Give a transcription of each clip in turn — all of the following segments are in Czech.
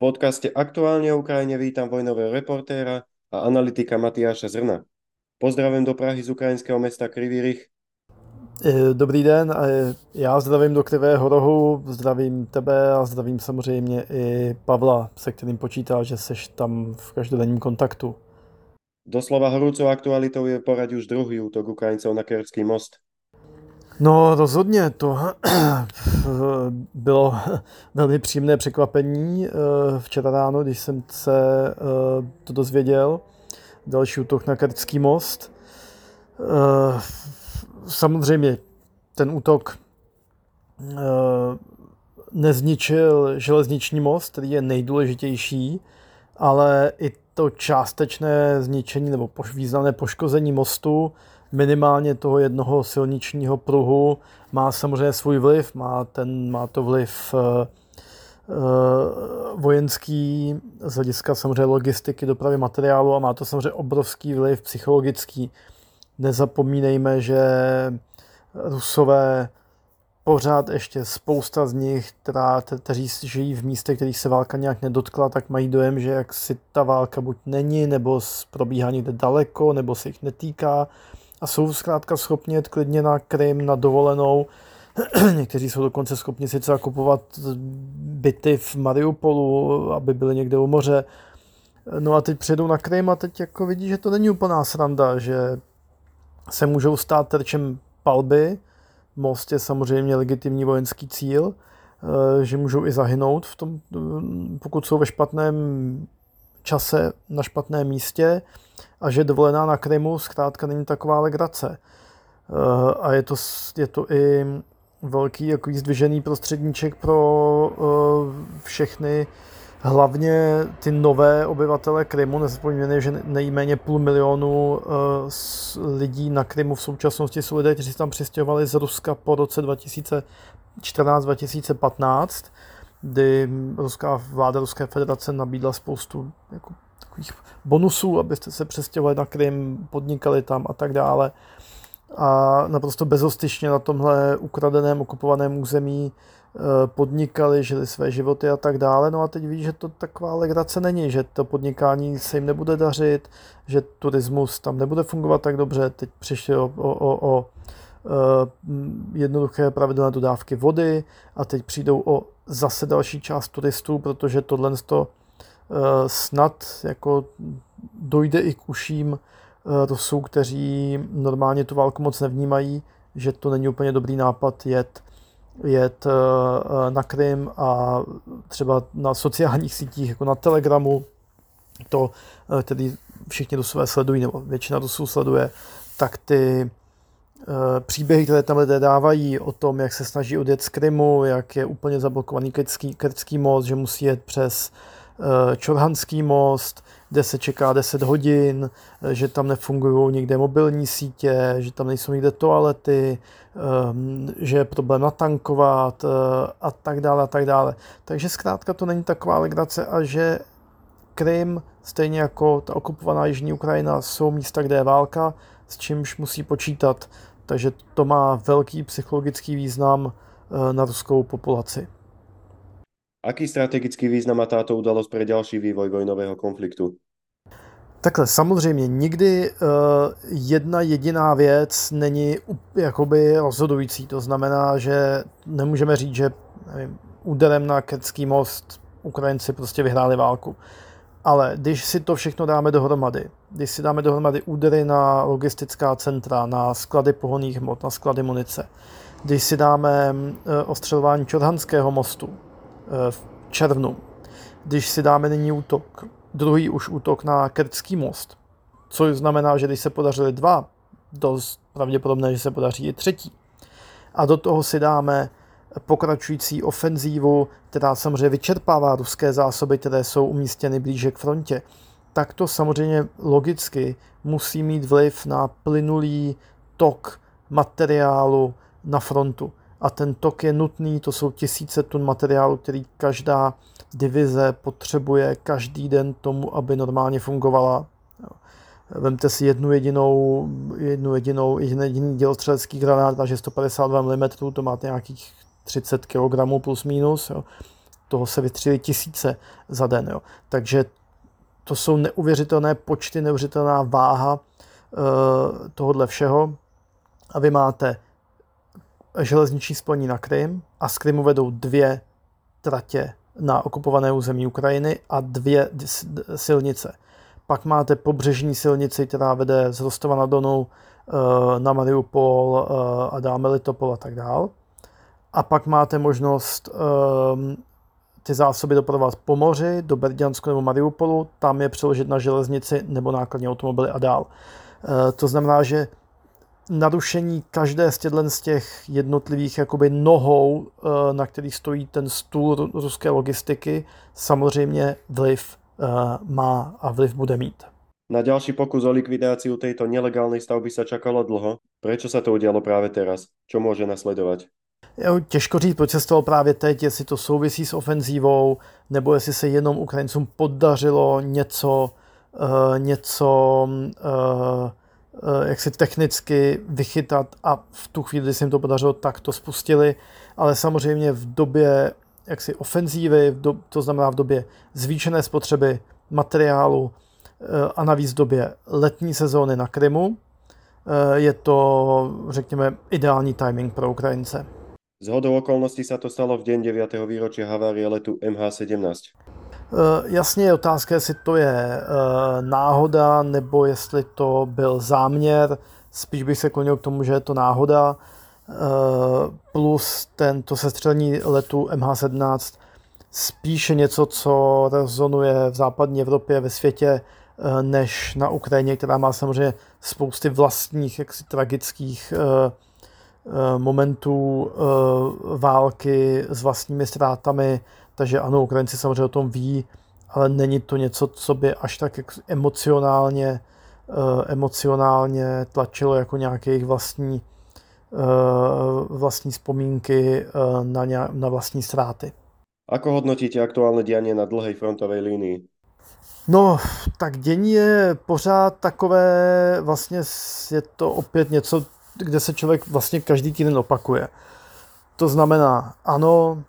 podcaste Aktuálne o Ukrajine vítam vojnového reportéra a analytika Matiáša Zrna. Pozdravím do Prahy z ukrajinského mesta Kryvyj Rih. Dobrý den, já zdravím do Krivého rohu, zdravím tebe a zdravím samozřejmě i Pavla, se kterým počítá, že seš tam v každodenním kontaktu. Doslova horúcou aktualitou je poradí už druhý útok Ukrajincov na Kerčský most. No rozhodně, to bylo velmi příjemné překvapení včera ráno, když jsem se to dozvěděl. Další útok na Kerčský most. Samozřejmě ten útok nezničil železniční most, který je nejdůležitější, ale i to částečné zničení nebo významné poškození mostu, minimálně toho jednoho silničního pruhu, má samozřejmě svůj vliv, má to vliv vojenský, z hlediska samozřejmě logistiky, dopravy materiálu a má to samozřejmě obrovský vliv psychologický. Nezapomínejme, že Rusové pořád ještě spousta z nich, kteří žijí v místech, kterých se válka nějak nedotkla, tak mají dojem, že jak si ta válka buď není, nebo probíhá někde daleko, nebo se jich netýká a jsou zkrátka schopni jet klidně na Krym, na dovolenou. Někteří jsou dokonce schopni si kupovat byty v Mariupolu, aby byli někde u moře. No a teď přijedou na Krym a teď jako vidí, že to není úplná sranda, že se můžou stát terčem palby, most je samozřejmě legitimní vojenský cíl, že můžou i zahynout, v tom, pokud jsou ve špatném čase na špatném místě a že dovolená na Krymu zkrátka není taková legrace. A je to i velký jako zdvižený prostředníček pro všechny, hlavně ty nové obyvatele Krymu, nezapomínej, že nejméně 500 000 lidí na Krymu v současnosti jsou lidé, kteří se tam přistěhovali z Ruska po roce 2014-2015, kdy vláda Ruské federace nabídla spoustu jako takových bonusů, abyste se přestěhovali na Krym, podnikali tam a tak dále. A naprosto bezostyšně na tomhle ukradeném, okupovaném území podnikali, žili své životy a tak dále. No a teď vidí, že to taková legrace není, že to podnikání se jim nebude dařit, že turismus tam nebude fungovat tak dobře. Teď přišli o jednoduché pravidelné dodávky vody a teď přijdou o zase další část turistů, protože tohle snad jako dojde i k uším Rusů, kteří normálně tu válku moc nevnímají, že to není úplně dobrý nápad jet na Krym a třeba na sociálních sítích, jako na Telegramu, to, který všichni Rusové sledují, nebo většina Rusů sleduje, tak ty příběhy, které tam lidé dávají o tom, jak se snaží odjet z Krymu, jak je úplně zablokovaný Kerčský most, že musí jet přes Čongarský most, kde se čeká 10 hodin, že tam nefungují někde mobilní sítě, že tam nejsou někde toalety, že je problém natankovat a tak dále a tak dále. Takže zkrátka to není taková legrace a že Krym, stejně jako ta okupovaná jižní Ukrajina, jsou místa, kde je válka, s čímž musí počítat. Takže to má velký psychologický význam na ruskou populaci. Aký strategický význam má táto udalosť pre ďalší vývoj vojnového konfliktu? Takhle, samozřejmě nikdy jedna jediná věc není jakoby rozhodující. To znamená, že nemůžeme říct, že úderem na Kerčský most Ukrajinci prostě vyhráli válku. Ale když si to všechno dáme dohromady, když si dáme dohromady údery na logistická centra, na sklady pohonných hmot, na sklady munice, když si dáme ostřelování Čongarského mostu, v červnu, když si dáme nyní útok, druhý už útok na Kerčský most, což znamená, že když se podařily dva, dost pravděpodobné, že se podaří i třetí. A do toho si dáme pokračující ofenzívu, která samozřejmě vyčerpává ruské zásoby, které jsou umístěny blíže k frontě. Tak to samozřejmě logicky musí mít vliv na plynulý tok materiálu na frontu. A ten tok je nutný, to jsou 1000 tun materiálu, který každá divize potřebuje každý den tomu, aby normálně fungovala. Vemte si jediný dělostřelecký granát, takže 152 mm, to máte nějakých 30 kg plus minus. toho se vytřily tisíce za den. Jo. Takže to jsou neuvěřitelné počty, neuvěřitelná váha tohodle všeho. A vy máte železniční spojení na Krym a z Krymu vedou dvě tratě na okupované území Ukrajiny a dvě silnice. Pak máte pobřežní silnici, která vede z Rostova nad Donou na Mariupol a dál Melitopol a tak dál. A pak máte možnost ty zásoby dopravovat po moři, do Berďansku nebo Mariupolu, tam je přeložit na železnici nebo nákladní automobily a dál. To znamená, že narušení každé z těch jednotlivých jakoby nohou, na kterých stojí ten stůl ruské logistiky, samozřejmě vliv má a vliv bude mít. Na ďalší pokus o likvidáciu tejto nelegálnej stavby sa čakalo dlho. Prečo sa to udialo práve teraz? Čo môže nasledovať? Těžko říct, proč se stalo právě teď, jestli to souvisí s ofenzívou, nebo jestli se jenom Ukrajincům podařilo něco jak si technicky vychytat a v tu chvíli, kdy se jim to podařilo, tak to spustili. Ale samozřejmě v době jaksi ofenzívy, to znamená v době zvýšené spotřeby materiálu a navíc v době letní sezóny na Krymu, je to, řekněme, ideální timing pro Ukrajince. Zhodou okolností sa to stalo v den 9. výročia havárie letu MH17. Jasně je otázka, jestli to je náhoda, nebo jestli to byl záměr. Spíš bych se klonil k tomu, že je to náhoda. Plus tento sestřelení letu MH17 spíše něco, co rezonuje v západní Evropě, ve světě, než na Ukrajině, která má samozřejmě spousty vlastních jaksi tragických momentů války s vlastními ztrátami, takže ano, Ukrajinci samozřejmě o tom ví, ale není to něco, co by až tak emocionálně tlačilo jako nějaké jejich vlastní vzpomínky na vlastní ztráty. Ako hodnotíte aktuálne dianie na dlhej frontovej línii? No, tak dění je pořád takové, vlastně je to opět něco, kde se člověk vlastně každý týden opakuje. To znamená, ano,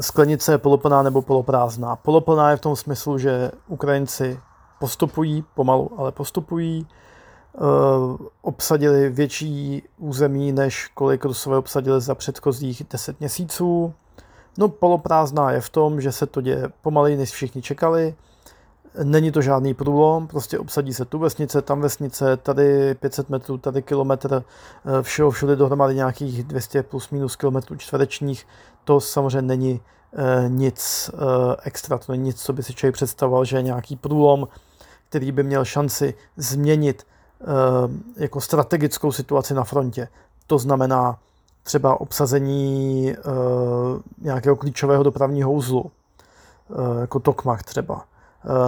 sklenice je poloplná nebo poloprázdná. Poloplná je v tom smyslu, že Ukrajinci postupují, pomalu, ale postupují. Obsadili větší území, než kolik Rusové obsadili za předchozích 10 měsíců. No, poloprázdná je v tom, že se to děje pomaleji, než všichni čekali. Není to žádný průlom, prostě obsadí se tu vesnice, tam vesnice, tady 500 metrů, tady kilometr, všeho všude dohromady nějakých 200 plus minus kilometrů čtverečních. To samozřejmě není nic extra, to není nic, co by si člověk představoval, že je nějaký průlom, který by měl šanci změnit jako strategickou situaci na frontě. To znamená třeba obsazení nějakého klíčového dopravního uzlu, jako Tokmak třeba,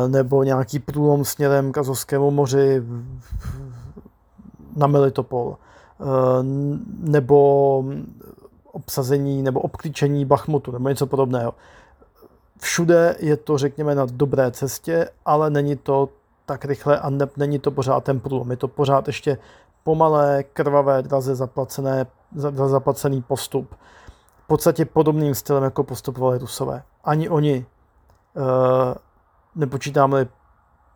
nebo nějaký průlom směrem k Azovskému moři na Melitopol, nebo obsazení nebo obklíčení Bachmutu, nebo něco podobného. Všude je to, řekněme, na dobré cestě, ale není to tak rychle a není to pořád ten průlom. Je to pořád ještě pomalé, krvavé draze zaplacený postup. V podstatě podobným stylem, jako postupovali Rusové. Ani oni nepočítáme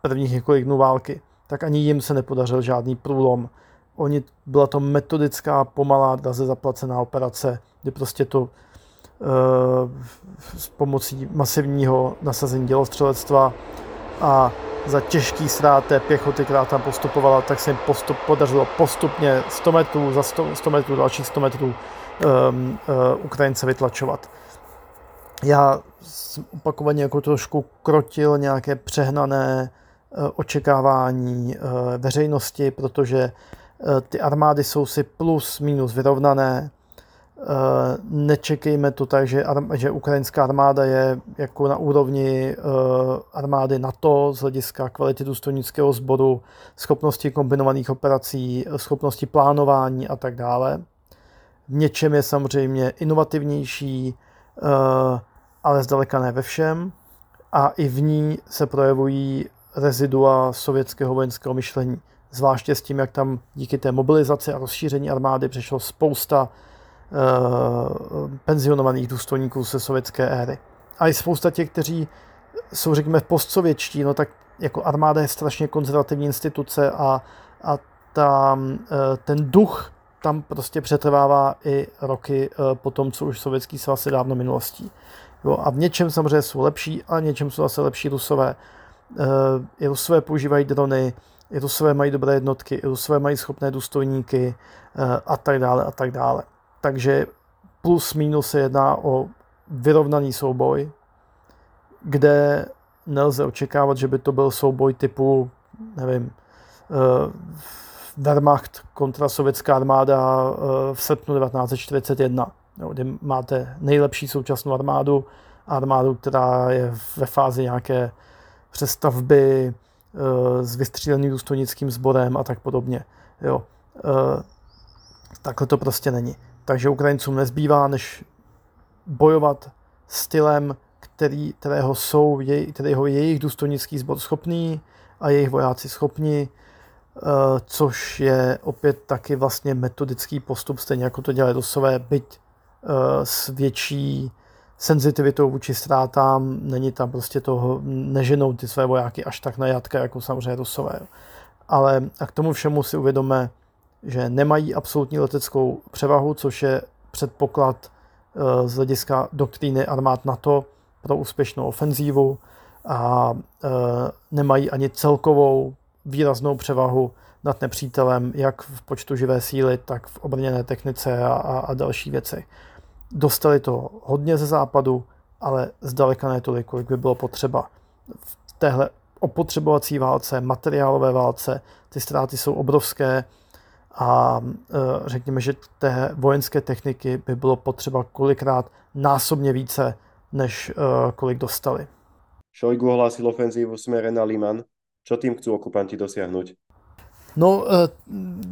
prvních několik dnů války, tak ani jim se nepodařil žádný průlom. Byla to metodická, pomalá, draze zaplacená operace, kdy prostě to s pomocí masivního nasazení dělostřelectva a za těžký ztráty pěchoty, která tam postupovala, tak se jim podařilo postupně 100 metrů, za 100 metrů, dalších 100 metrů Ukrajince vytlačovat. Já jsem opakovaně jako trošku krotil nějaké přehnané očekávání veřejnosti, protože ty armády jsou si plus minus vyrovnané. Nečekejme to tak, že ukrajinská armáda je jako na úrovni armády NATO z hlediska kvality důstojnického sboru, schopnosti kombinovaných operací, schopnosti plánování a tak dále. V něčem je samozřejmě inovativnější, ale zdaleka ne ve všem, a i v ní se projevují rezidua sovětského vojenského myšlení. Zvláště s tím, jak tam díky té mobilizaci a rozšíření armády přišlo spousta penzionovaných důstojníků ze sovětské éry. a i spousta těch, kteří jsou, řekněme, postsovětští, no tak jako armáda je strašně konzervativní instituce a ten duch tam prostě přetrvává i roky po tom, co už Sovětský svaz se dávno minulostí. Jo, a v něčem samozřejmě jsou lepší, ale v něčem jsou zase lepší Rusové. I Rusové používají drony, i Rusové mají dobré jednotky, i Rusové mají schopné důstojníky a tak dále a tak dále. Takže plus mínus se jedná o vyrovnaný souboj, kde nelze očekávat, že by to byl souboj typu, nevím, Wehrmacht kontra sovětská armáda v srpnu 1941, kde máte nejlepší současnou armádu, armádu, která je ve fázi nějaké přestavby s vystříleným důstojnickým sborem a tak podobně. Jo. Takhle to prostě není. Takže Ukrajincům nezbývá, než bojovat stylem, kterého jejich důstojnický sbor schopný a jejich vojáci schopní, což je opět taky vlastně metodický postup, stejně jako to dělají Rusové, byť s větší senzitivitou vůči ztrátám, není tam prostě toho, neženou ty své vojáky až tak na jatka, jako samozřejmě Rusové. Ale a k tomu všemu si uvědomme, že nemají absolutní leteckou převahu, což je předpoklad z hlediska doktríny armád NATO pro úspěšnou ofenzívu a nemají ani celkovou výraznou převahu nad nepřítelem, jak v počtu živé síly, tak v obrněné technice a další věci. Dostali to hodně ze západu, ale zdaleka ne tolik, kolik by bylo potřeba. V téhle opotřebovací válce, materiálové válce, ty ztráty jsou obrovské a řekněme, že té vojenské techniky by bylo potřeba kolikrát násobně více, než kolik dostali. Šojgu hlásil ofenzívu směre na Lyman. Čo tým chcú okupanti dosiahnuť? No,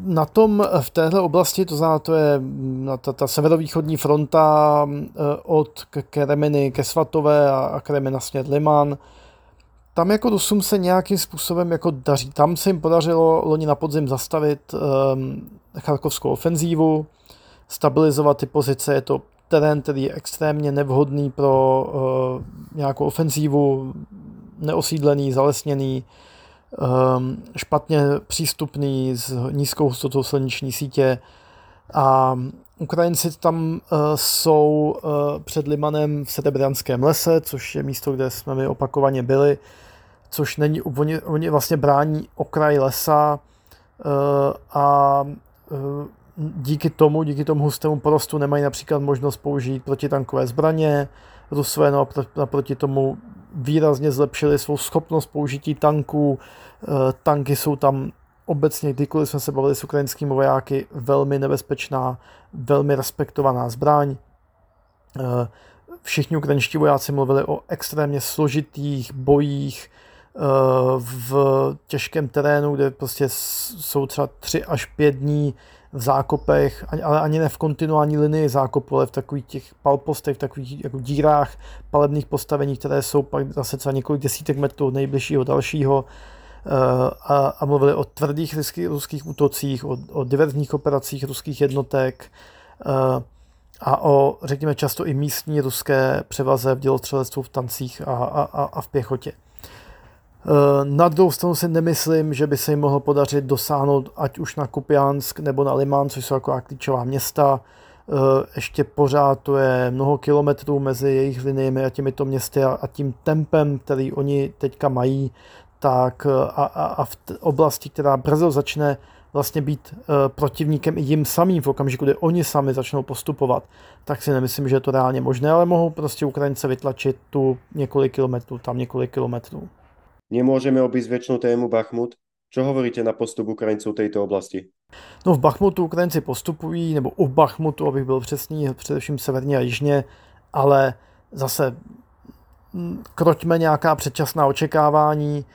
na tom v téhle oblasti, to znamená, to je ta severovýchodní fronta od Kremeny ke Svatové a Kremena směr Lyman. Tam jako Rusům se nějakým způsobem jako daří. Tam se jim podařilo loni na podzim zastavit charkovskou ofenzívu, stabilizovat ty pozice. Je to terén, který je extrémně nevhodný pro nějakou ofenzívu, neosídlený, zalesněný, špatně přístupný s nízkou hustotou silniční sítě a Ukrajinci tam jsou před Lymanem v Serebranském lese, což je místo, kde jsme my opakovaně byli, což není, oni vlastně brání okraj lesa a díky tomu hustému porostu nemají například možnost použít protitankové zbraně. Rusové naproti tomu výrazně zlepšili svou schopnost použití tanků. Tanky jsou tam obecně, kdykoliv jsme se bavili s ukrajinskými vojáky, velmi nebezpečná, velmi respektovaná zbraň. Všichni ukrajinští vojáci mluvili o extrémně složitých bojích v těžkém terénu, kde prostě jsou třeba 3 až 5 dní v zákopech, ale ani ne v kontinuální linii zákopu, ale v takových těch palpostech, v takových jako dírách palebných postavení, které jsou pak zase třeba několik desítek metrů od nejbližšího dalšího a mluvili o tvrdých ruských útocích, o diverzních operacích ruských jednotek a o, řekněme, často i místní ruské převaze v dělostřelectvu, v tancích a v pěchotě. Na druhou stranu si nemyslím, že by se jim mohlo podařit dosáhnout ať už na Kupiansk nebo na Lyman, což jsou jako klíčová města. Ještě pořád to je mnoho kilometrů mezi jejich liniemi a těmito městy a tím tempem, který oni teďka mají, tak a v oblasti, která brzo začne vlastně být protivníkem i jim samým v okamžiku, kdy oni sami začnou postupovat, tak si nemyslím, že je to reálně možné, ale mohou prostě Ukrajince vytlačit tu několik kilometrů, tam několik kilometrů. Nemôžeme obísť večnú tému Bachnut. Čo hovoríte na postup Ukrajincov tejto oblasti? No, v Bachmutu Ukrajinci postupují, nebo u Bachmutu, abych byl přesný, především severně a jižně, ale zase kroťme nějaká předčasná očekávání.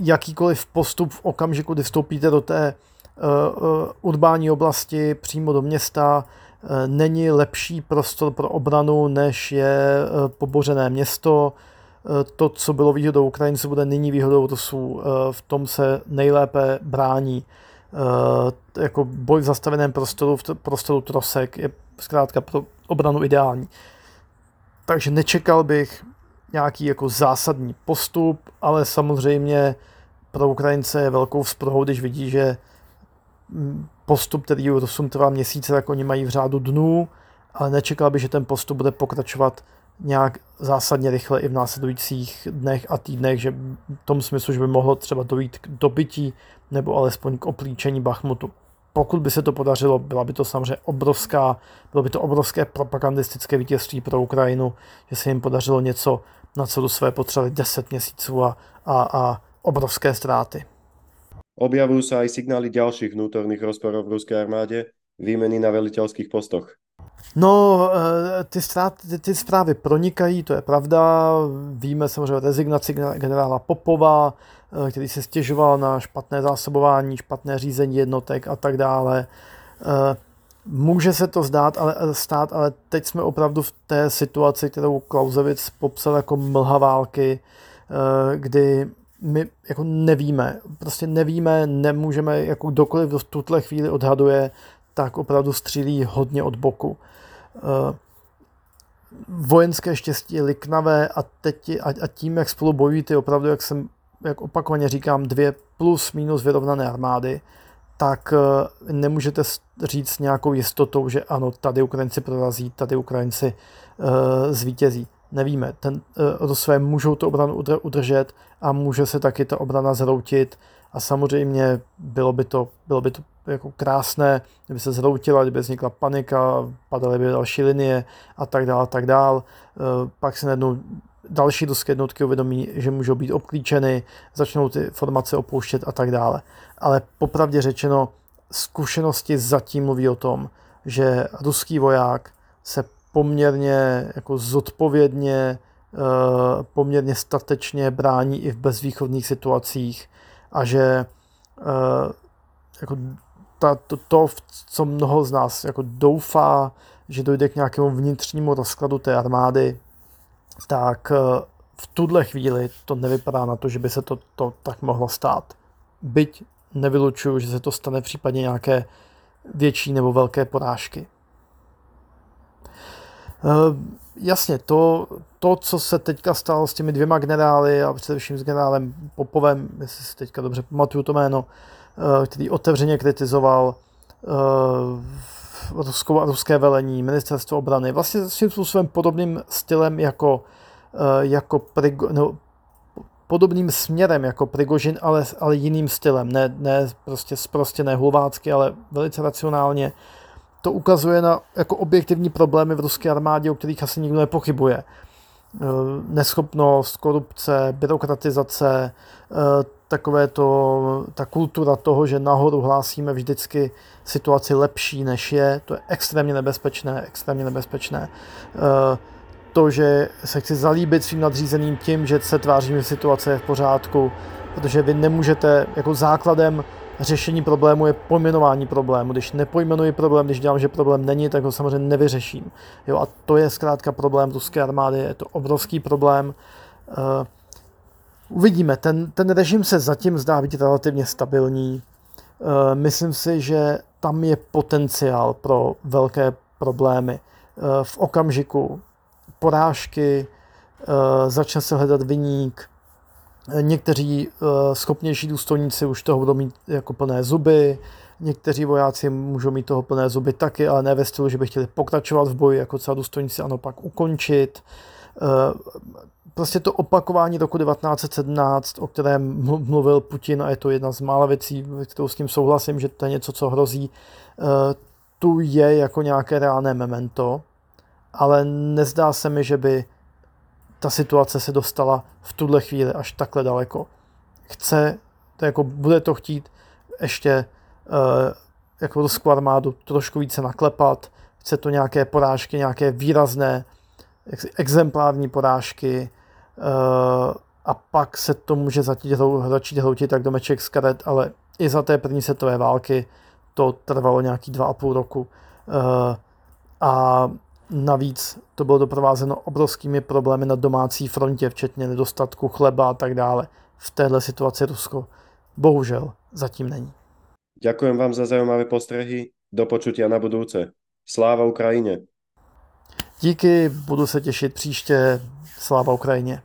Jakýkoliv postup v okamžiku, kdy vstoupíte do té urbání oblasti přímo do města, není lepší prostor pro obranu, než je pobořené město. To, co bylo výhodou Ukrajinců, bude nyní výhodou Rusů. V tom se nejlépe brání. Jako boj v zastaveném prostoru, v prostoru trosek, je zkrátka pro obranu ideální. Takže nečekal bych nějaký jako zásadní postup, ale samozřejmě pro Ukrajince je velkou vzpruhou, když vidí, že postup, který Rusům trvá měsíce, tak oni mají v řádu dnů, ale nečekal bych, že ten postup bude pokračovat nějak zásadně rychle i v následujících dnech a týdnech, že v tom smyslu, že by mohlo třeba dojít k dobytí nebo alespoň k oplíčení Bachmutu. Pokud by se to podařilo, byla by to samozřejmě obrovské propagandistické vítězství pro Ukrajinu, že se jim podařilo něco, na co Rusové potřebovali 10 měsíců a obrovské ztráty. Objavujú sa aj signály ďalších vnútorných rozporov v ruskej armáde, výmeny na veliteľských postoch. No, ty zprávy pronikají, to je pravda. Víme samozřejmě o rezignaci generála Popova, který se stěžoval na špatné zásobování, špatné řízení jednotek a tak dále. Může se to stát, ale teď jsme opravdu v té situaci, kterou Clausewitz popsal jako mlha války, kdy my jako nevíme, nemůžeme, jako kdokoliv v tuhle chvíli odhaduje, tak opravdu střílí hodně od boku. Vojenské štěstí je liknavé a tím, jak spolu bojují ty opravdu, jak opakovaně říkám, dvě plus minus vyrovnané armády, tak nemůžete říct s nějakou jistotou, že ano, tady Ukrajinci prorazí, tady Ukrajinci zvítězí. Nevíme, Rusové můžou tu obranu udržet a může se taky ta obrana zhroutit a samozřejmě bylo by to jako krásné, kdyby se zhroutila, kdyby vznikla panika, padaly by další linie a tak dál. Pak se najednou další ruské jednotky uvědomí, že můžou být obklíčeny, začnou ty formace opouštět a tak dále. Ale popravdě řečeno, zkušenosti zatím mluví o tom, že ruský voják se poměrně jako zodpovědně, poměrně statečně brání i v bezvýchodných situacích a že jako to, co mnoho z nás jako doufá, že dojde k nějakému vnitřnímu rozkladu té armády, tak v tuhle chvíli to nevypadá na to, že by se to tak mohlo stát. Byť nevylučuju, že se to stane v případě nějaké větší nebo velké porážky. Jasně, to, co se teďka stalo s těmi dvěma generály a především s generálem Popovem, jestli si teďka dobře pamatuju to jméno, který otevřeně kritizoval ruské velení, ministerstvo obrany, vlastně svým způsobem podobným stylem podobným směrem jako Prigožin, ale jiným stylem, ne prostě ne hulvácky, ale velice racionálně. To ukazuje na jako objektivní problémy v ruské armádě, o kterých asi nikdo nepochybuje. Neschopnost, korupce, byrokratizace, ta kultura toho, že nahoru hlásíme vždycky situaci lepší, než je, to je extrémně nebezpečné. To, že se chci zalíbit svým nadřízeným tím, že se tváří, že situace je v pořádku, protože vy nemůžete, jako základem řešení problému je pojmenování problému. Když nepojmenuji problém, když dělám, že problém není, tak ho samozřejmě nevyřeším. Jo, a to je zkrátka problém ruské armády, je to obrovský problém. Uvidíme, ten režim se zatím zdá být relativně stabilní. Myslím si, že tam je potenciál pro velké problémy. V okamžiku porážky začne se hledat viník. Někteří schopnější důstojníci už toho budou mít jako plné zuby, někteří vojáci můžou mít toho plné zuby taky, ale ne ve stylu, že by chtěli pokračovat v boji, jako třeba důstojníci, ano, pak ukončit. Prostě to opakování roku 1917, o kterém mluvil Putin, a je to jedna z mála věcí, kterou s ním souhlasím, že to je něco, co hrozí, tu je jako nějaké reálné memento, ale nezdá se mi, že by ta situace se dostala v tuhle chvíli až takhle daleko. Bude to chtít ještě jako ruskou armádu trošku více naklepat, chce to nějaké porážky, nějaké výrazné, exemplární porážky a pak se to může začít hroutit jak domeček z karet, ale i za té první světové války to trvalo nějaký 2,5 roku a navíc to bylo doprovázeno obrovskými problémy na domácí frontě, včetně nedostatku chleba a tak dále. V téhle situaci Rusko bohužel zatím není. Ďakujem vám za zaujímavé postrehy. Do počutia na budúce. Sláva Ukrajine. Díky, budu se těšit příště. Sláva Ukrajině.